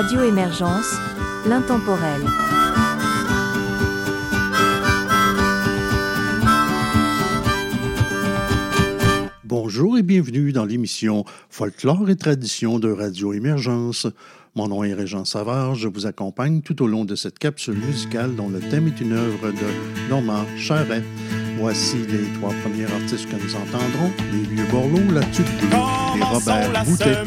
Radio Émergence, l'intemporel. Bonjour et bienvenue dans l'émission Folklore et Tradition de Radio Émergence. Mon nom est Réjean Savard, je vous accompagne tout au long de cette capsule musicale dont le thème est une œuvre de Normand Charest. Voici les trois premiers artistes que nous entendrons, Les Vieux Borlots, La Tuque Bleue et Robert Boutet.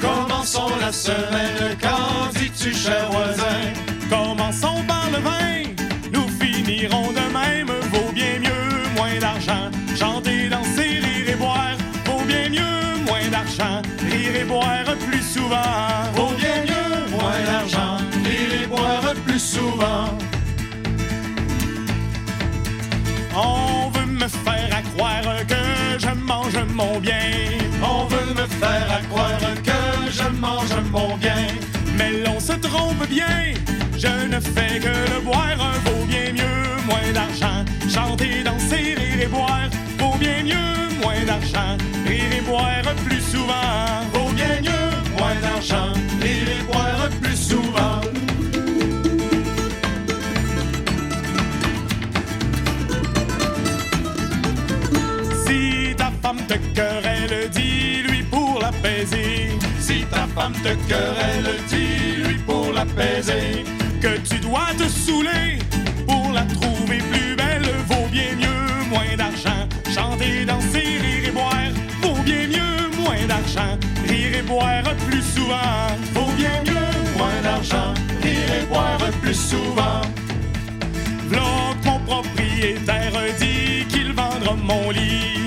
Commençons la semaine, quand dis-tu, cher voisin? Commençons par le vin, nous finirons de même. Vaut bien mieux, moins d'argent, chanter, danser, rire et boire. Vaut bien mieux, moins d'argent, rire et boire plus souvent. Vaut bien mieux, moins d'argent, rire et boire plus souvent. On veut me faire à croire que je mange mon bien. On veut me faire à croire que je mange mon bien. Mais l'on se trompe bien, je ne fais que le boire. Vaut bien mieux, moins d'argent, chanter, danser, rire et boire. Vaut bien mieux, moins d'argent, rire et boire plus souvent. Vaut bien mieux, moins d'argent, rire et boire plus souvent. Te querelle, dis-lui pour l'apaiser. Si ta femme te querelle, dis-lui pour l'apaiser. Que tu dois te saouler pour la trouver plus belle. Vaut bien mieux, moins d'argent, chanter, danser, rire et boire. Vaut bien mieux, moins d'argent, rire et boire plus souvent. Vaut bien mieux, moins d'argent, rire et boire plus souvent. V'là que mon propriétaire dit qu'il vendra mon lit.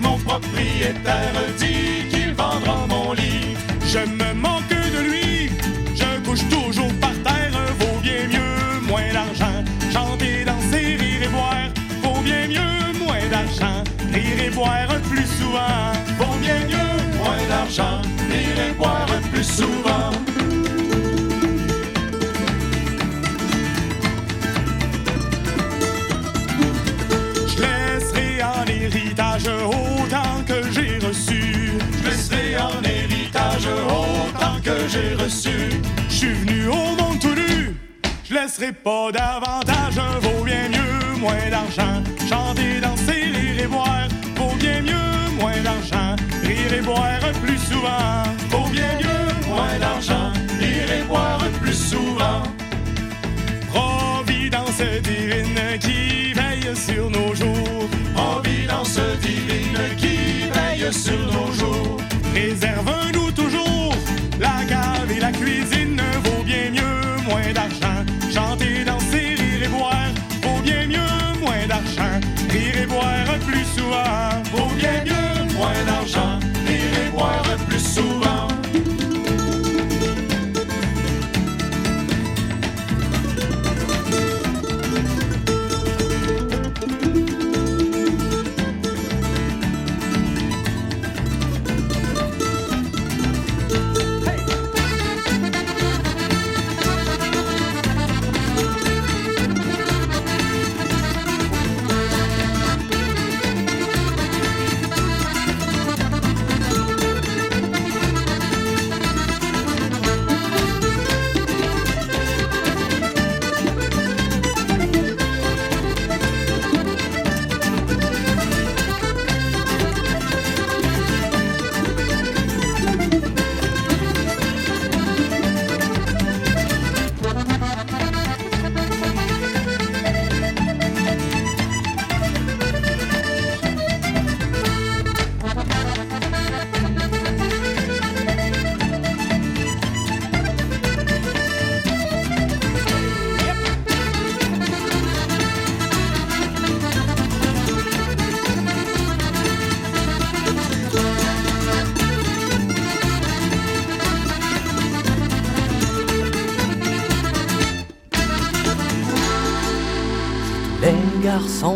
Mon propriétaire dit qu'il vendra mon lit. Je me manque de lui, je couche toujours par terre. Vaut bien mieux, moins d'argent, chanter, danser, rire et boire. Vaut bien mieux, moins d'argent, rire et boire plus souvent. Vaut bien mieux, moins d'argent, rire et boire plus souvent. Je laisserai en héritage autant que j'ai reçu. Je laisserai en héritage autant que j'ai reçu. Je suis venu au monde tout nu, je laisserai pas davantage. Vaut bien mieux, moins d'argent, chanter, danser, rire et boire. Vaut bien mieux, moins d'argent, rire et boire plus souvent. Vaut bien mieux, moins d'argent, rire et boire plus souvent. Providence divine qui veille sur nos jours. Providence divine qui veille sur nos jours. Réserve-nous toujours la cave et la cuisine. Vaut bien mieux, moins d'argent, chanter, danser, rire et boire. Vaut bien mieux, moins d'argent, rire et boire plus souvent. Vaut bien mieux, moins d'argent, rire et boire plus souvent.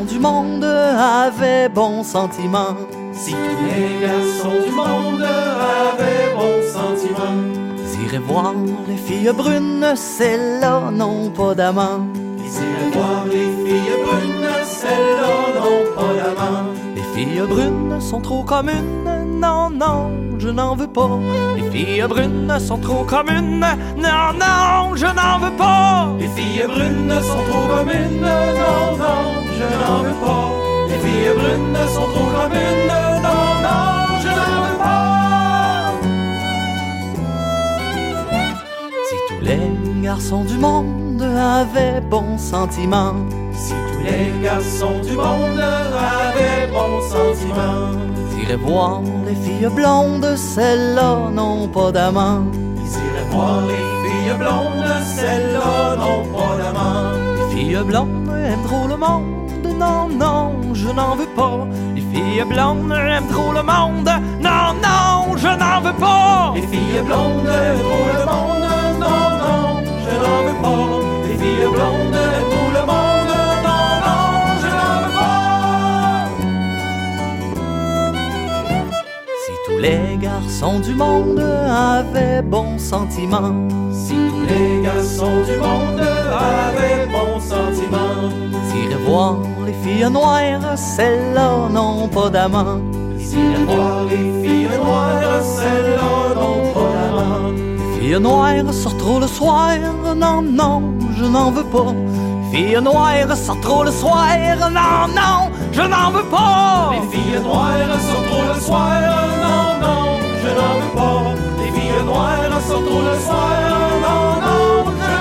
Du monde avait bon sentiment. Si tous les garçons du monde avaient bon sentiment, ils iraient voir les filles brunes, celles-là n'ont pas d'amant. Ils iraient voir les filles brunes, celles-là n'ont pas d'amant. Les filles brunes sont trop communes, non, non, je n'en veux pas. Les filles brunes sont trop communes, non, non, je n'en veux pas. Les filles brunes sont trop communes, non, non, je n'en veux pas. Les filles brunes sont trop communes, non, non, je n'en veux pas. Si tous les garçons du monde avaient bon sentiment, si tous les garçons du monde avaient bon sentiment, ils iraient voir les filles blondes, celles-là n'ont pas d'amant. Ils iraient voir les filles blondes, celles-là n'ont pas d'amant. Les filles blondes aiment trop le monde, non, non, je n'en veux pas. Les filles blondes aiment trop le monde, non, non, je n'en veux pas. Les filles blondes aiment trop le monde, non, non, je n'en veux pas. Les filles blondes aiment trop le monde. Les garçons du monde avaient bon sentiment. Si tous les garçons du monde avaient bon sentiment, s'iraient voir les filles noires, celles-là n'ont pas d'amant. S'iraient voir les filles noires, celles-là n'ont pas d'amant. Les filles noires sortent trop le soir, non, non, je n'en veux pas. Les filles noires sortent trop le soir, non, non, je n'en veux pas. Les filles noires sortent trop le soir, non, non, je n'en veux pas. Les filles noires sortent trop le soir, non, non, je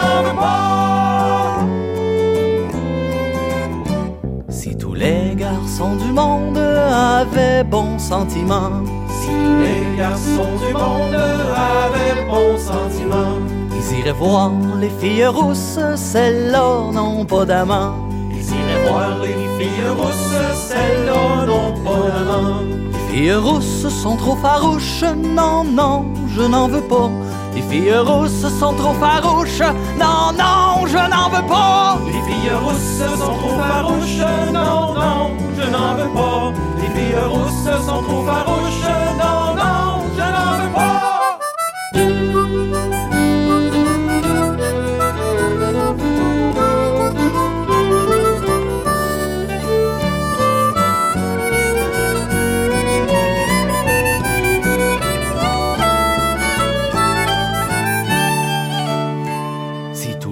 n'en veux pas. Si tous les garçons du monde avaient bon sentiment, si tous les garçons du monde avaient bon sentiment, ils iraient voir les filles rousses, celles-là n'ont pas d'amant. Ils iraient voir les filles rousses, celles-là n'ont pas d'amant. Les filles rousses sont trop farouches, non, non, je n'en veux pas. Les filles rousses sont trop farouches, non, non, je n'en veux pas. Les filles rousses sont trop farouches, non, non, je n'en veux pas. Les filles rousses sont trop farouches, non, non, je n'en veux pas.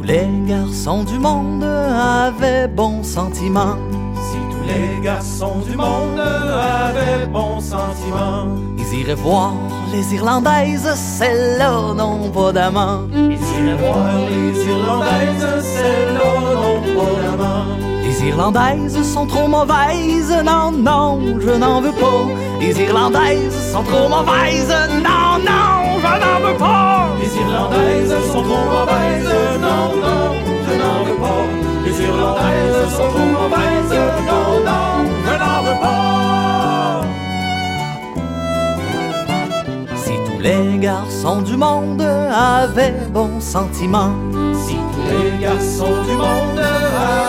Les garçons du monde avaient bon sentiment. Si tous les garçons du monde avaient bon sentiment, ils iraient voir les Irlandaises, celles-là n'ont pas d'amant. Ils iraient voir les Irlandaises, celles-là n'ont pas d'amant. Les Irlandaises sont trop mauvaises, non, non, je n'en veux pas. Les Irlandaises sont trop mauvaises, non, non, je n'en veux pas. Les Irlandaises sont trop mauvaises, non, non, je n'en veux pas. Les Irlandaises sont trop mauvaises, non, non, je n'en veux pas. Si tous les garçons du monde avaient bon sentiment, si tous les garçons du monde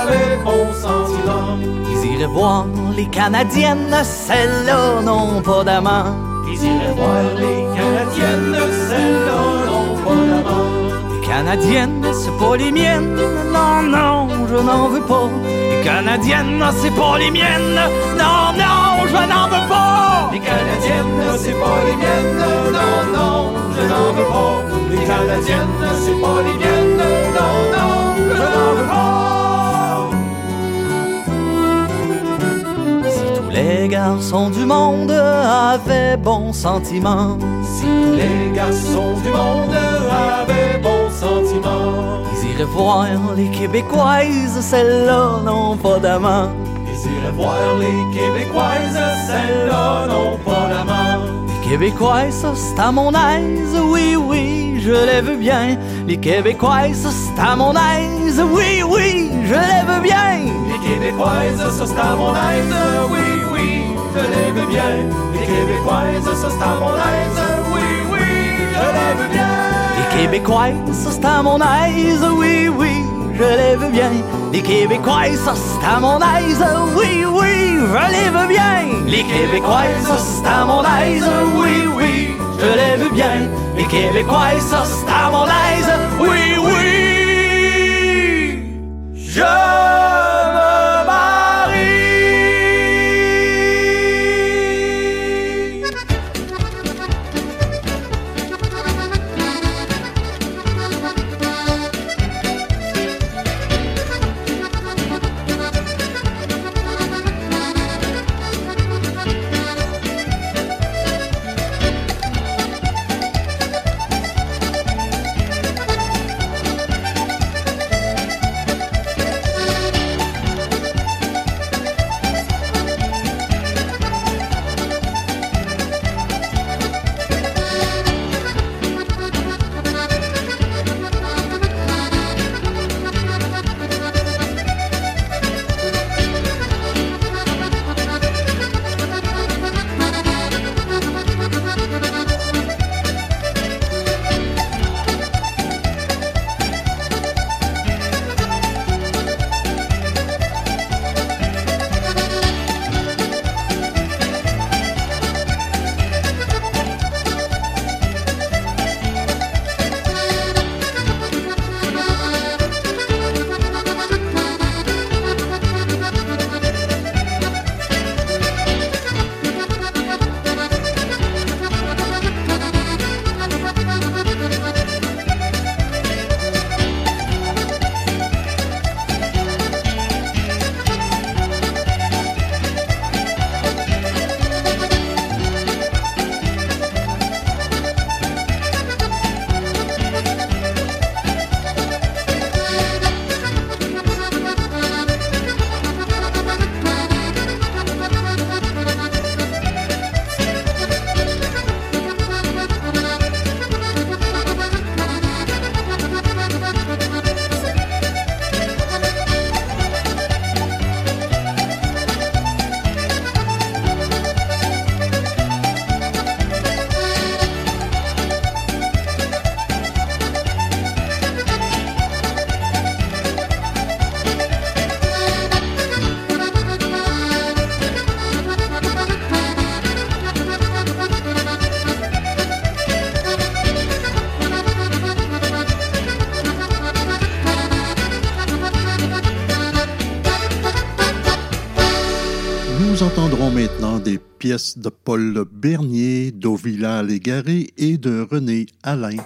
avaient bon sentiment, ils iraient voir les Canadiennes, celles-là n'ont pas d'amant. Ils iraient voir les Canadiennes, celles-là n'ont pas d'amant. Canadienne, c'est pas les miennes, non, non, je n'en veux pas. Les Canadiennes, c'est pas les miennes, non, non, je n'en veux pas. Les Canadiennes, c'est pas les miennes, non, non, je n'en veux pas. Les Canadiennes, c'est pas les miennes, non, non, je n'en veux pas. Si tous les garçons du monde avaient bon sentiment, si tous les garçons du monde avaient bon sentiment, ils iraient voir les Québécoises, celles-là n'ont pas d'amant. Ils iraient voir les Québécoises, celles-là n'ont pas d'amant. Les Québécoises, c'est à mon aise, oui, oui, je les veux bien. Les Québécoises, c'est à mon aise, oui, oui, je les veux bien. Les Québécoises, c'est à mon aise, oui, oui, je les veux bien. Les Québécoises, c'est à mon aise, oui, oui, je les veux bien. Les Québécoises, c'est à mon aise, oui, oui, je les veux bien. Les Québécoises, c'est à mon aise, oui, oui, je les veux bien. Les Québécoises, c'est à mon aise, oui, oui, je les veux bien. Les Québécoises, c'est à mon aise, oui, oui, je me marie. Nous entendrons maintenant des pièces de Paul Bernier, d'Ovila Légaré et de René Alain.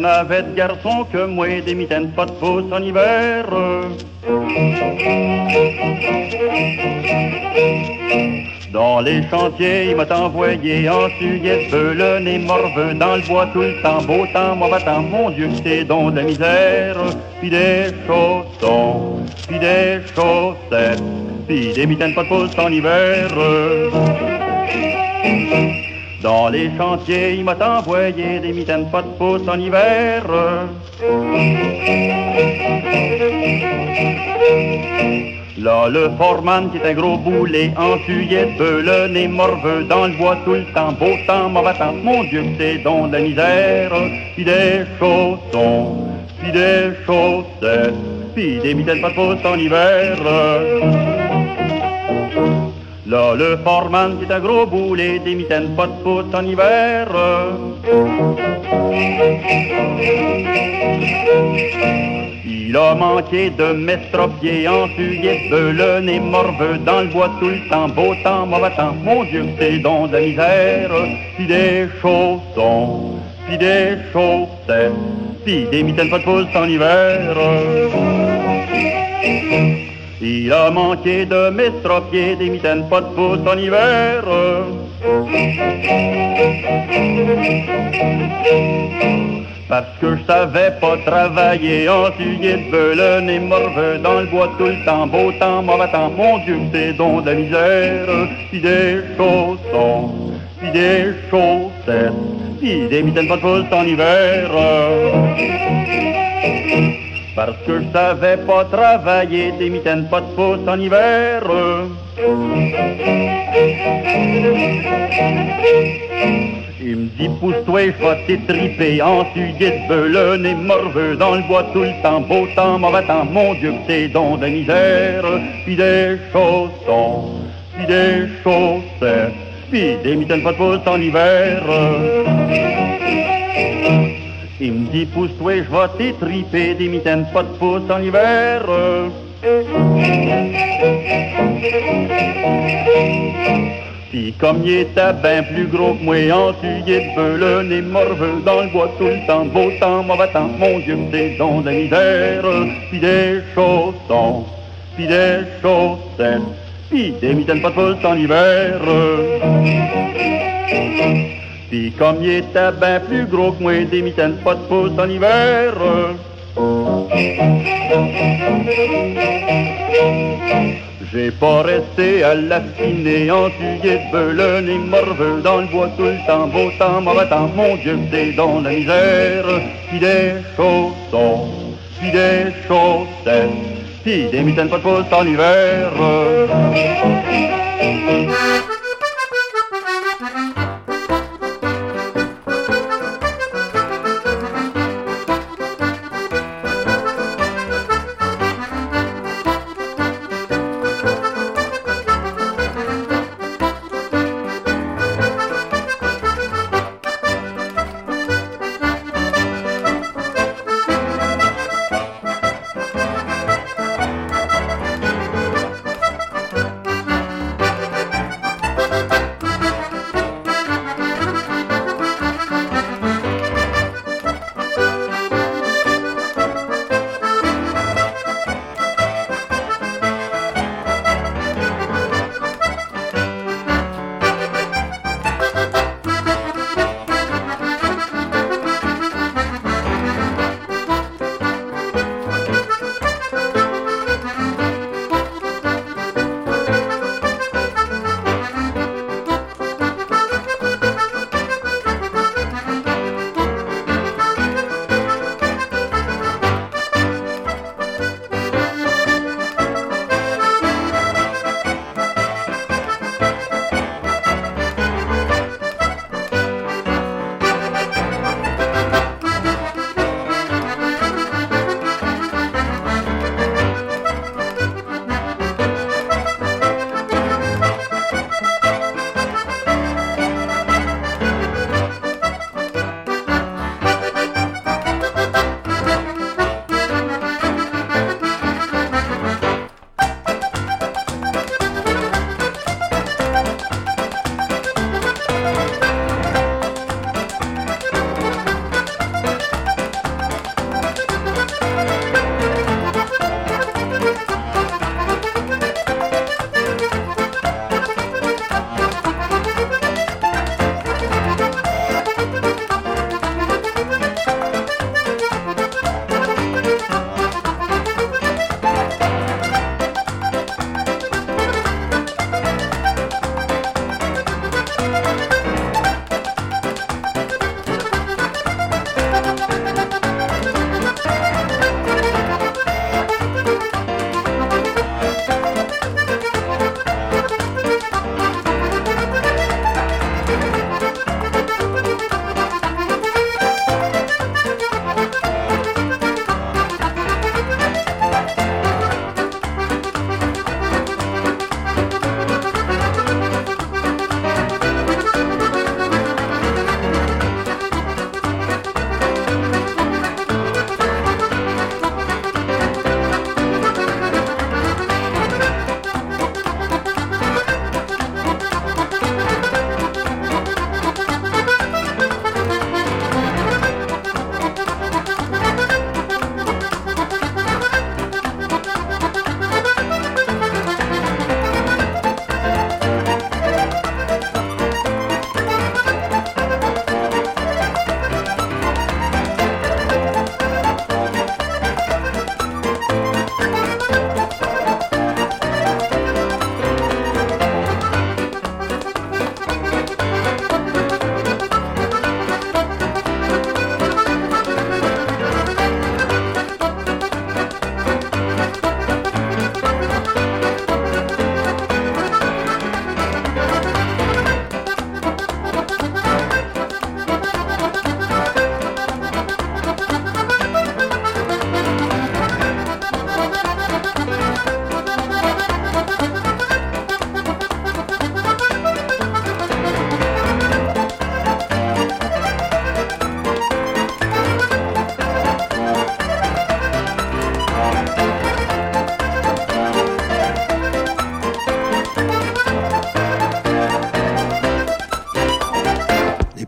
N'avait de garçon que moi, des mitaines, pas de fausse en hiver. Dans les chantiers, il m'a envoyé en suguette, pelonne et morveux, dans le bois tout le temps, beau temps, moi battant, mon Dieu, c'est donc de la misère. Puis des chaussons, puis des chaussettes, puis des mitaines, pas de fausse en hiver. Dans les chantiers, il m'a envoyé des mitaines, pas de pouce en hiver. Là, le foreman qui est un gros boulet, en tuyette, pelonne et morveux, dans le bois tout le temps, beau temps, mauvais temps, mon Dieu, c'est donc de la misère. Puis des chaussons, puis des chaussettes, puis des mitaines, pas de pouce en hiver. Là, le foreman qui est un gros boulet, des mitaines, pas de pouce en hiver. Il a manqué de m'estropier en fuguette, pelonne et morveux, dans le bois tout le temps, beau temps, mauvais temps, mon Dieu, c'est donc de la misère. Puis des chaussons, puis des chaussettes, puis des mitaines, pas de pouce en hiver. Il a manqué de m'estropier des mitaines, pas de pouce en hiver. Parce que je savais pas travailler en suguette, pelonne et morveux, dans le bois tout le temps, beau temps, mauvais temps, mon Dieu, c'est donc de la misère. Puis des chaussons, puis des chaussettes, puis des mitaines, pas de pouce en hiver. Parce que je savais pas travailler, des mitaines pas de pouce en hiver. Il me dit pousse-toi, je vais t'étriper, ensuite belonne et morveux dans le bois tout le temps, beau temps, mauvais temps, mon Dieu que t'es donc de misère. Puis des chaussons, puis des chaussettes, puis des mitaines pas de pouce en hiver. Il me dit pousse-toi, je vais t'étriper, des mitaines pas de pouce en hiver. Pis comme il était bien plus gros que moi, ensuite belonne et morveux dans le bois tout le temps, beau temps, mauvais temps, mon Dieu, c'est donc de la misère. Pis des chaussons, pis des chaussettes, pis des mitaines pas de pouce en hiver. Pis comme il était bien plus gros que moi, des mitaines pas de pouce en hiver. J'ai pas resté à l'affiner, entuillé, belonne et morveux dans le bois tout le temps, beau temps, mauvais temps, mon Dieu, c'est dans la misère. Pis des chaussons, pis des chaussettes, pis des mitaines pas de pouce en hiver.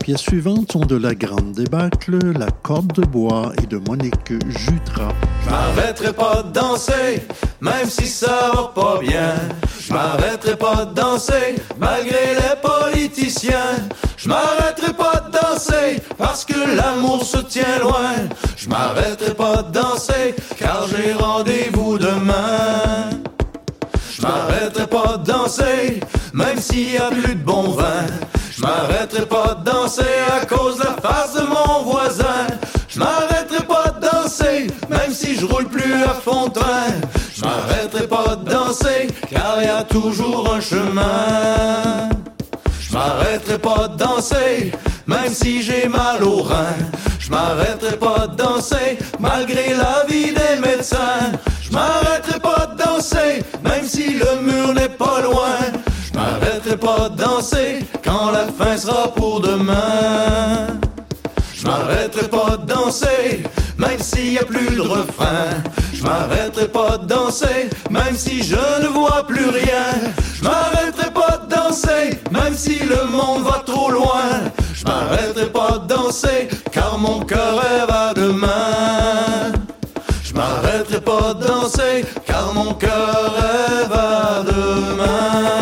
pièces suivantes sont de La Grand' Débâcle, La corde de bois et de Monique Jutras. Je m'arrêterai pas de danser, même si ça va pas bien. Je m'arrêterai pas de danser, malgré les politiciens. Je m'arrêterai pas de danser, parce que l'amour se tient loin. Je m'arrêterai pas de danser, car j'ai rendez-vous demain. Je m'arrêterai pas de danser, même s'il y a plus de bon vin. Je m'arrêterai pas de danser à cause de la face de mon voisin. Je m'arrêterai pas de danser, même si je roule plus à fond de train. Je m'arrêterai pas de danser, car il y a toujours un chemin. Je m'arrêterai pas de danser, même si j'ai mal aux reins. Je m'arrêterai pas de danser, malgré l'avis des médecins. Je m'arrêterai pas de danser, même si le mur n'est pas loin. Je m'arrêterai pas de danser, quand la fin sera pour demain. Je m'arrêterai pas de danser, même s'il y a plus de refrain. Je m'arrêterai pas de danser, même si je ne vois plus rien. Je m'arrêterai pas de danser, même si le monde va trop loin. Je m'arrêterai pas de danser, car mon cœur rêve à demain. Je m'arrêterai pas de danser, car mon cœur rêve à demain.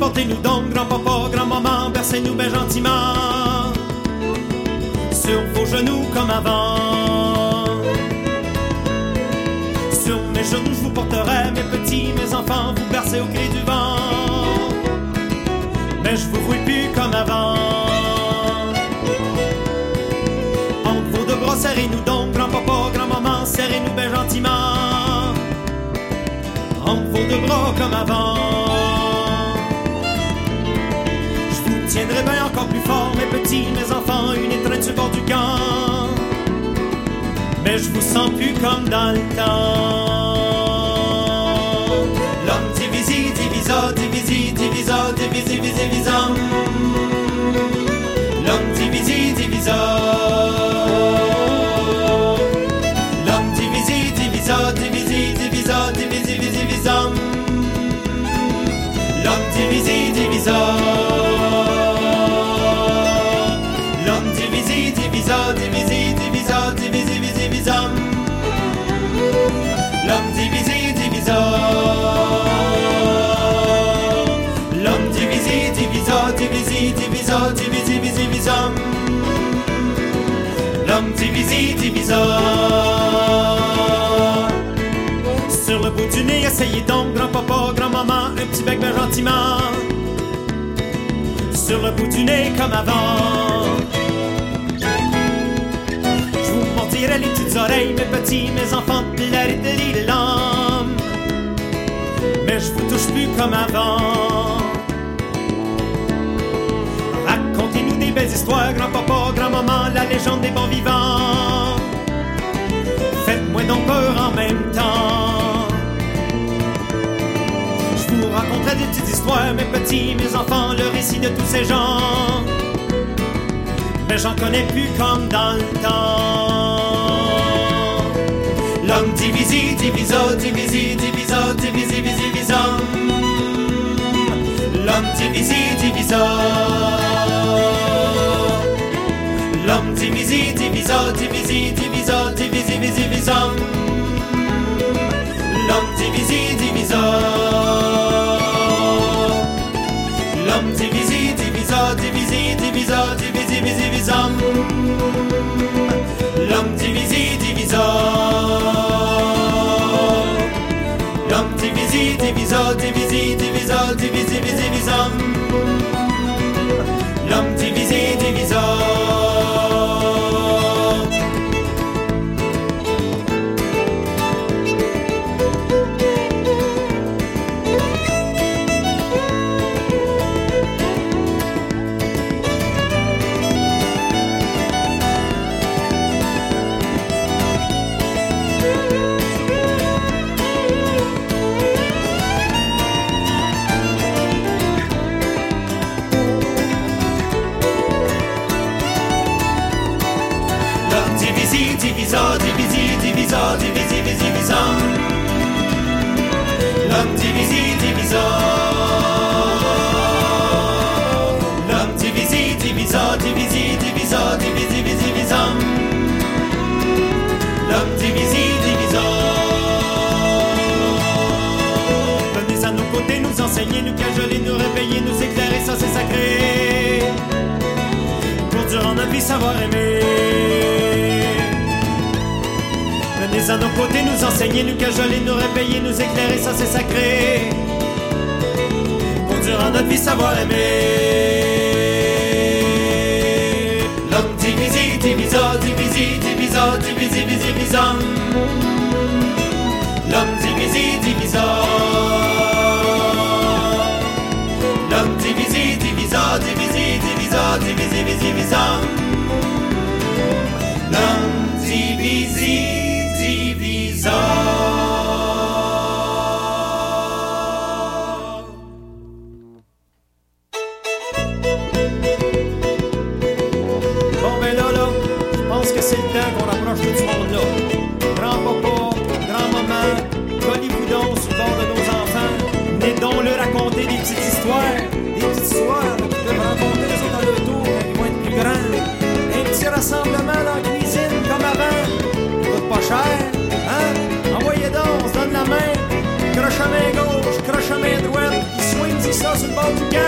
Portez-nous donc, grand-papa, grand-maman, bercez-nous bien gentiment sur vos genoux comme avant. Sur mes genoux, je vous porterai, mes petits, mes enfants, vous bercez au cri du vent. Mais je vous roule plus comme avant. Entre vos deux bras, serrez-nous donc, grand-papa, grand-maman, serrez-nous bien gentiment. Entre vos deux bras comme avant. Je tiendrai bien encore plus fort, mes petits, mes enfants, une étreinte sur le bord du camp. Mais je vous sens plus comme dans le temps. L'homme divisi, divisa, divisi, divisa, divisi, divisi, divisa. L'homme divisi, divisa. divisé, divisor, divisé, divisé, divisor. L'homme divisé, divisor. L'homme divisé, divisor, divisé, divisor, divisé, divisé, divisor. L'homme divisé, divisor. Sur le bout du nez, essayez donc, grand-papa, grand-maman, un petit bec bien gentiment. Sur le bout du nez comme avant. Je vous mentirais les petites oreilles, mes petits, mes enfants, de l'âme. Mais je vous touche plus comme avant. Racontez-nous des belles histoires, grand-papa, grand-maman, la légende des bons vivants. Faites-moi donc peur en même temps. Je vous raconterai des petites histoires, mes petits, mes enfants, le récit de tous ces gens. Mais j'en connais plus comme dans le temps. L'homme divisé, divisor, divisé, divisor, divisé, divisé, divisor. L'homme divisé, divisor. L'homme divisé, divisor, divisé, divisor, divisé, divisé, divisor. L'homme divisé, divisor. L'homme divisé, divisor, divisé, divisor, divisé, divisé, divisor. L'homme divisé, divisor. L'homme divisé, divisor, divisé, divisor, divisé, divisé, divisor. L'homme divisé, divisor. Divisor, divisé, divisor, divisé, divisé, divisor. L'homme divisé, divisor. L'homme divisé, divisor, divisé, divisor, divisé, divisé, divisor. L'homme divisé, divisor. Venez à nos côtés, nous enseigner, nous cajoler, nous réveiller, nous éclairer, ça c'est sacré. Pour durant notre vie savoir aimer. Venez à nos côtés, nous enseigner, nous cajoler, nous réveiller, nous éclairer, ça c'est sacré. Pour durant notre vie savoir aimer. L'homme divisé, divisor, divisé, divisor, divisé, divisé, divisor. L'homme divisé, divisor. L'homme divisé, divisor, divisé, divisor, divisé, divisé, divisor. L'homme divisé. Bon ben là, je pense que c'est le temps qu'on rapproche tout ce monde là. Grand-papa, grand-maman, collez-vous sur le bord de nos enfants. Venez donc leur raconter des petites histoires. Des petites histoires qu'ils peuvent raconter les autres à leur tour quand ils vont être plus grands. Un petit rassemblement dans la cuisine comme avant. Ça coûte pas cher. La main, croche à main gauche, croche à main droite, il swing dit ça sur le bord du camp.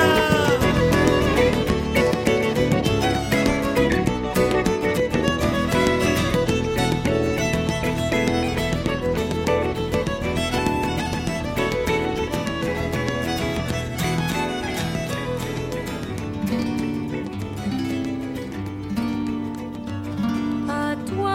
À toi.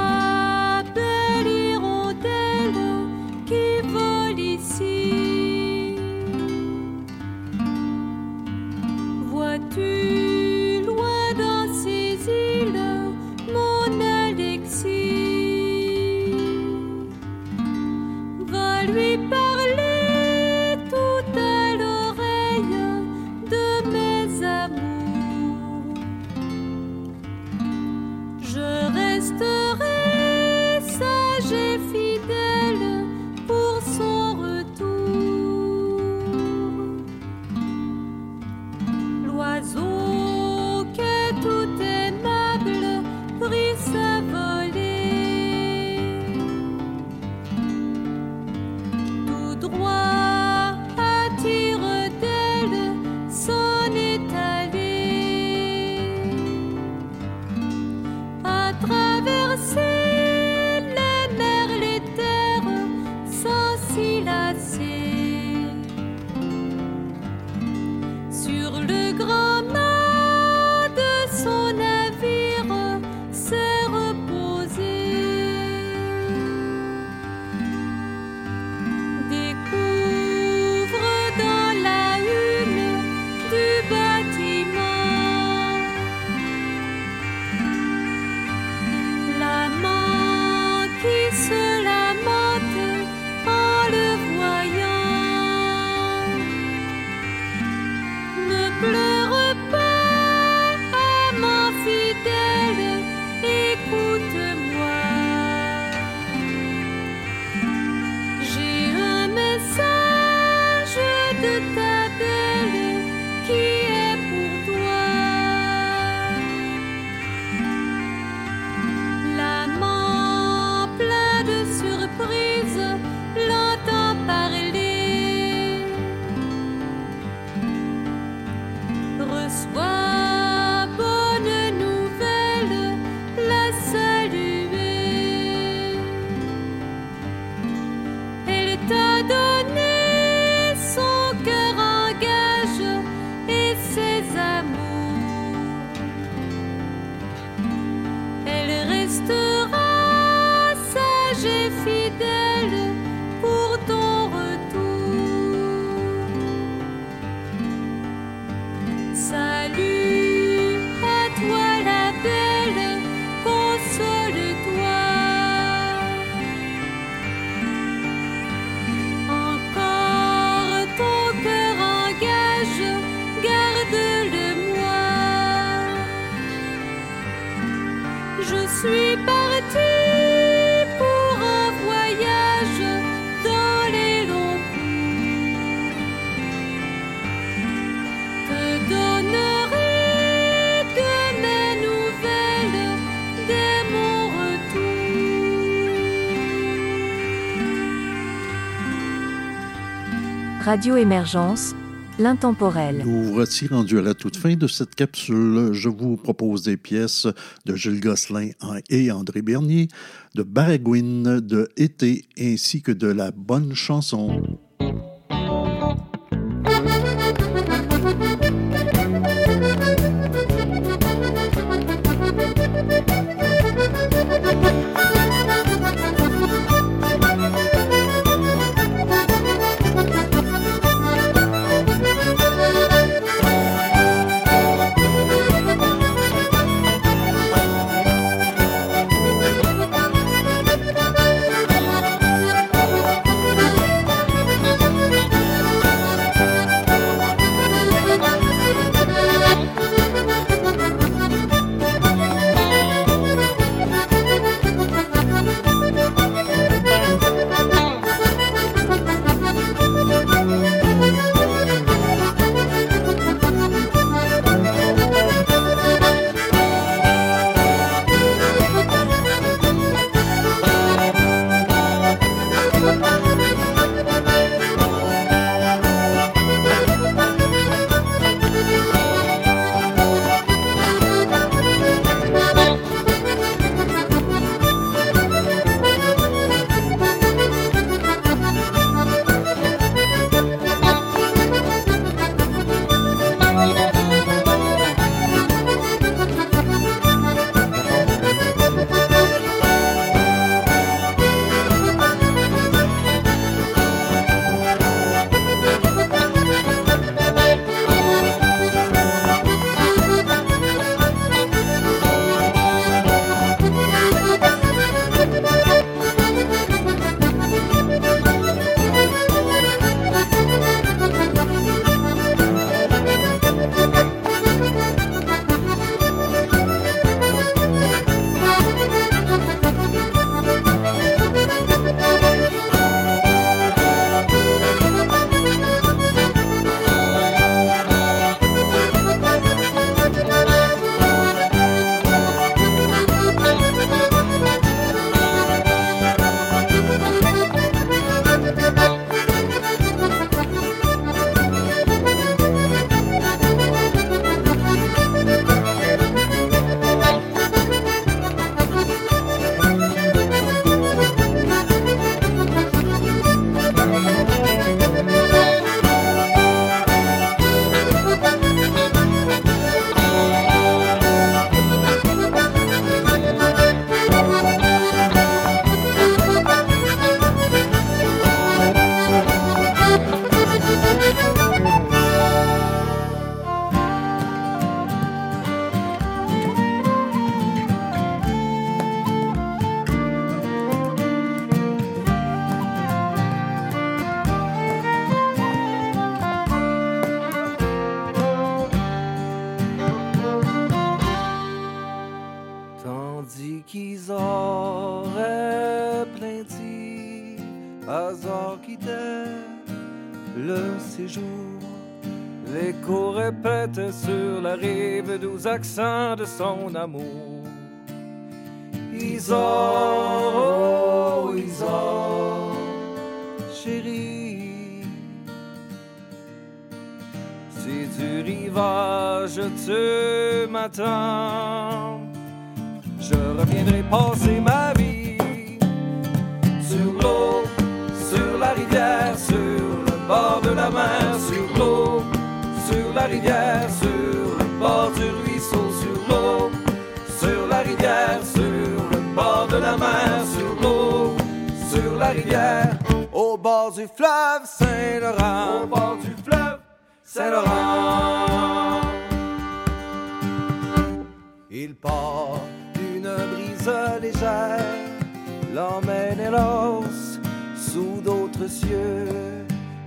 je suis partie pour un voyage dans les longs cours. Te donnerai de mes nouvelles dès mon retour. Radio Émergence, l'intemporel. Nous voici rendus à la toute fin de cette capsule. Je vous propose des pièces de Gilles Gosselin et André Bernier, de Baragwin, de ETE ainsi que de La Bonne Chanson. Accent de son amour. Isor, oh Isor, chérie, c'est du rivage, tu m'attends. Je reviendrai passer ma vie sur l'eau, sur la rivière, sur le bord de la mer, sur l'eau, sur la rivière, sur le bord du ruisseau. Sur la rivière, sur le bord de la mer, sur l'eau, sur la rivière, au bord du fleuve Saint-Laurent, au bord du fleuve Saint-Laurent. Il part d'une brise légère, l'emmène et l'ose sous d'autres cieux.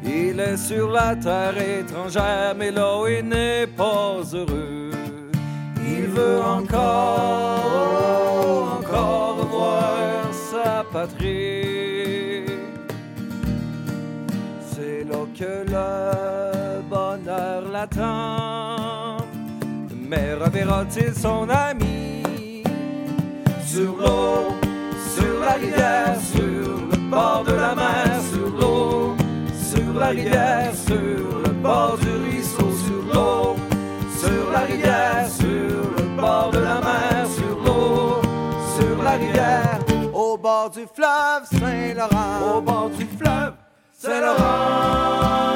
Il est sur la terre étrangère, mais là il n'est pas heureux. Il veut encore. patrie. C'est là que le bonheur l'attend, mais reverra-t-il son ami? Sur l'eau, sur la rivière, sur le bord de la mer. Sur l'eau, sur la rivière, sur le bord du ruisseau. Sur l'eau, sur la rivière, sur le bord de la mer. Sur l'eau, sur la rivière. Au bord du fleuve Saint-Laurent, au bord du fleuve Saint-Laurent.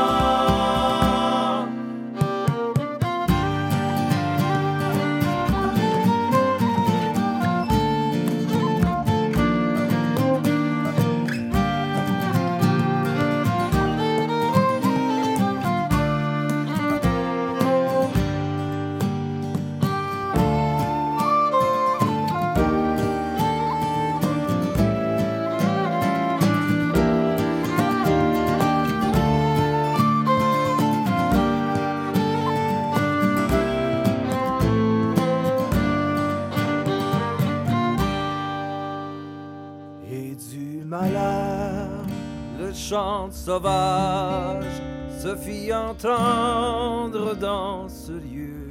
Chante sauvage se fit entendre dans ce lieu.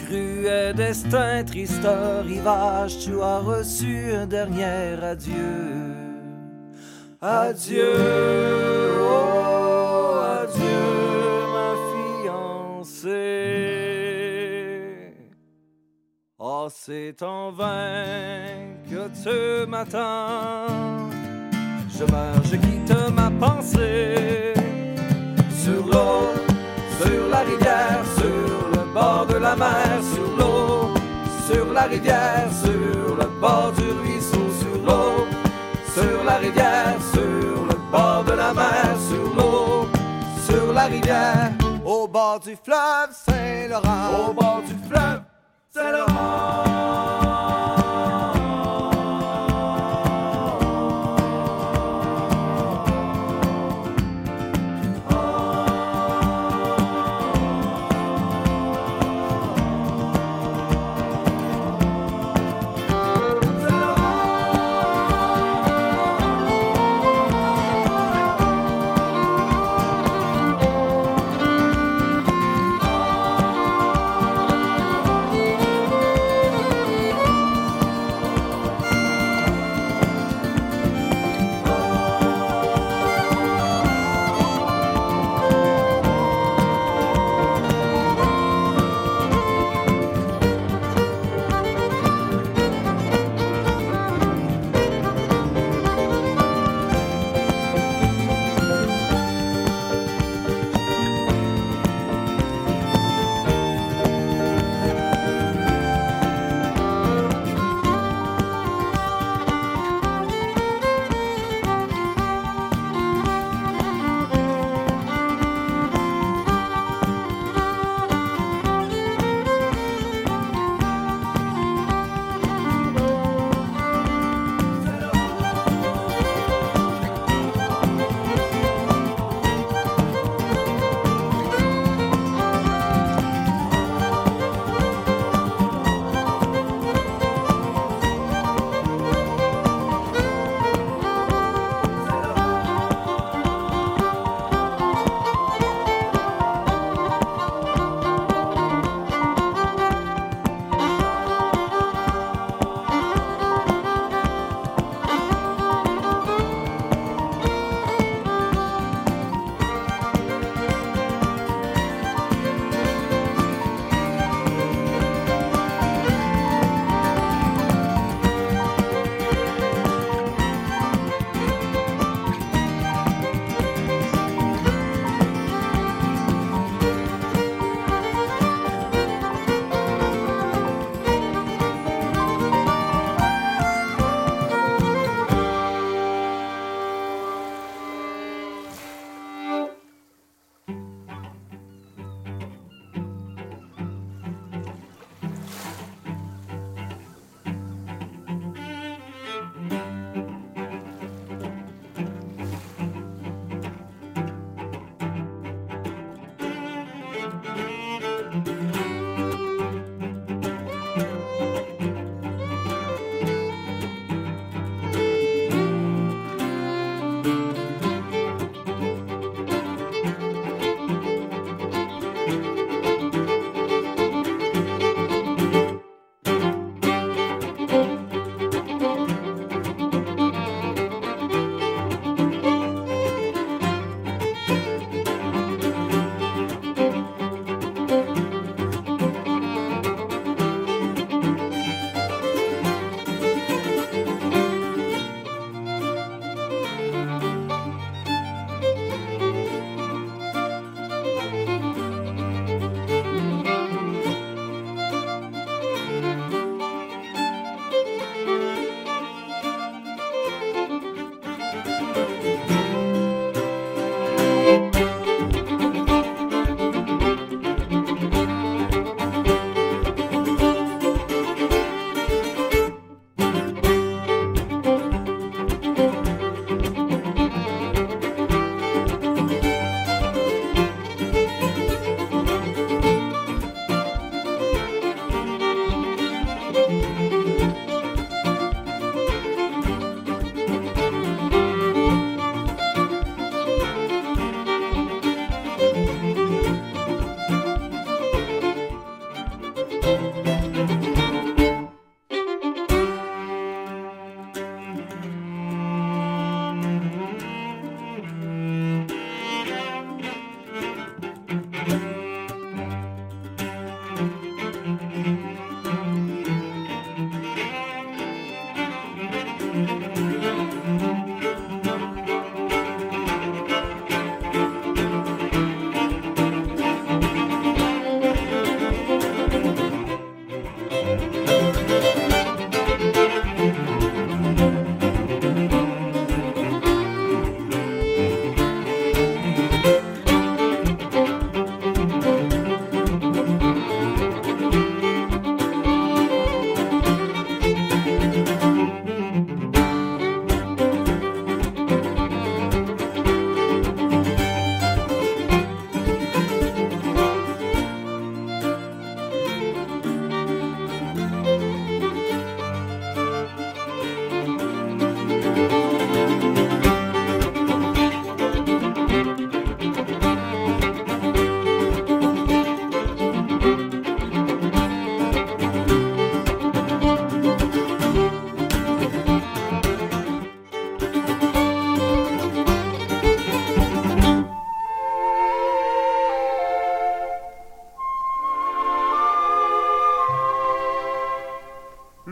Cruel destin, triste rivage, tu as reçu un dernier adieu. Adieu, oh adieu, ma fiancée. Oh, c'est en vain que tu m'attends. Je meurs, je quitte ma pensée. Sur l'eau, sur la rivière, sur le bord de la mer. Sur l'eau, sur la rivière, sur le bord du ruisseau. Sur l'eau, sur la rivière, sur le bord de la mer. Sur l'eau, sur la rivière. Au bord du fleuve Saint-Laurent, au bord du fleuve Saint-Laurent.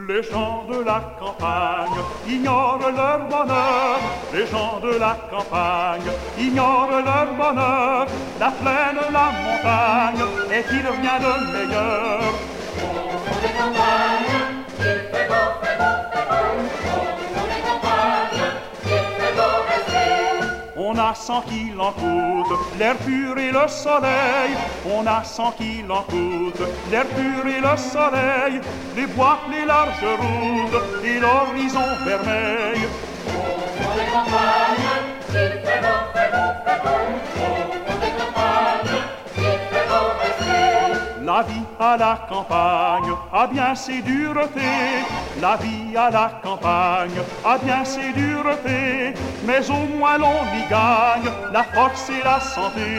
Les gens de la campagne ignorent leur bonheur. Les gens de la campagne ignorent leur bonheur. La plaine, la montagne, est-il rien de meilleur? Au fond des campagnes, il fait beau, fait beau, fait beau. Au fond des campagnes, il fait beau rester. On a 100 qu'il en coûte, l'air pur et le soleil. On a 100 qu'il en coûte, l'air pur et le soleil. Les bois, les larges routes et l'horizon vermeil. Au fond des campagnes, il fait beau, fait beau, fait beau. Au fond des campagnes, il fait beau rester. La vie à la campagne a bien ses duretés. La vie à la campagne a bien ses duretés. Mais au moins l'on y gagne la force et la santé.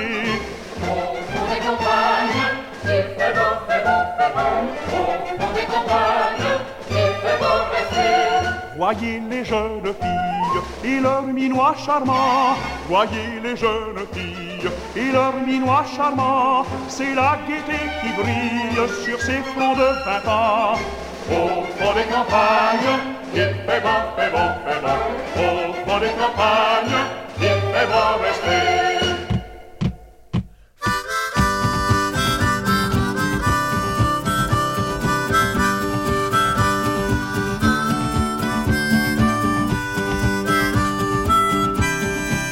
Au fond des campagnes, il fait beau, fait beau, fait beau. Au fond des campagnes, il fait beau rester. Voyez les jeunes filles et leur minois charmant. Voyez les jeunes filles et leur minois charmant. C'est la gaieté qui brille sur ces fronts de 20 ans. Au fond des campagnes, il fait bon, fait bon, fait bon. Au fond des campagnes, il fait bon rester.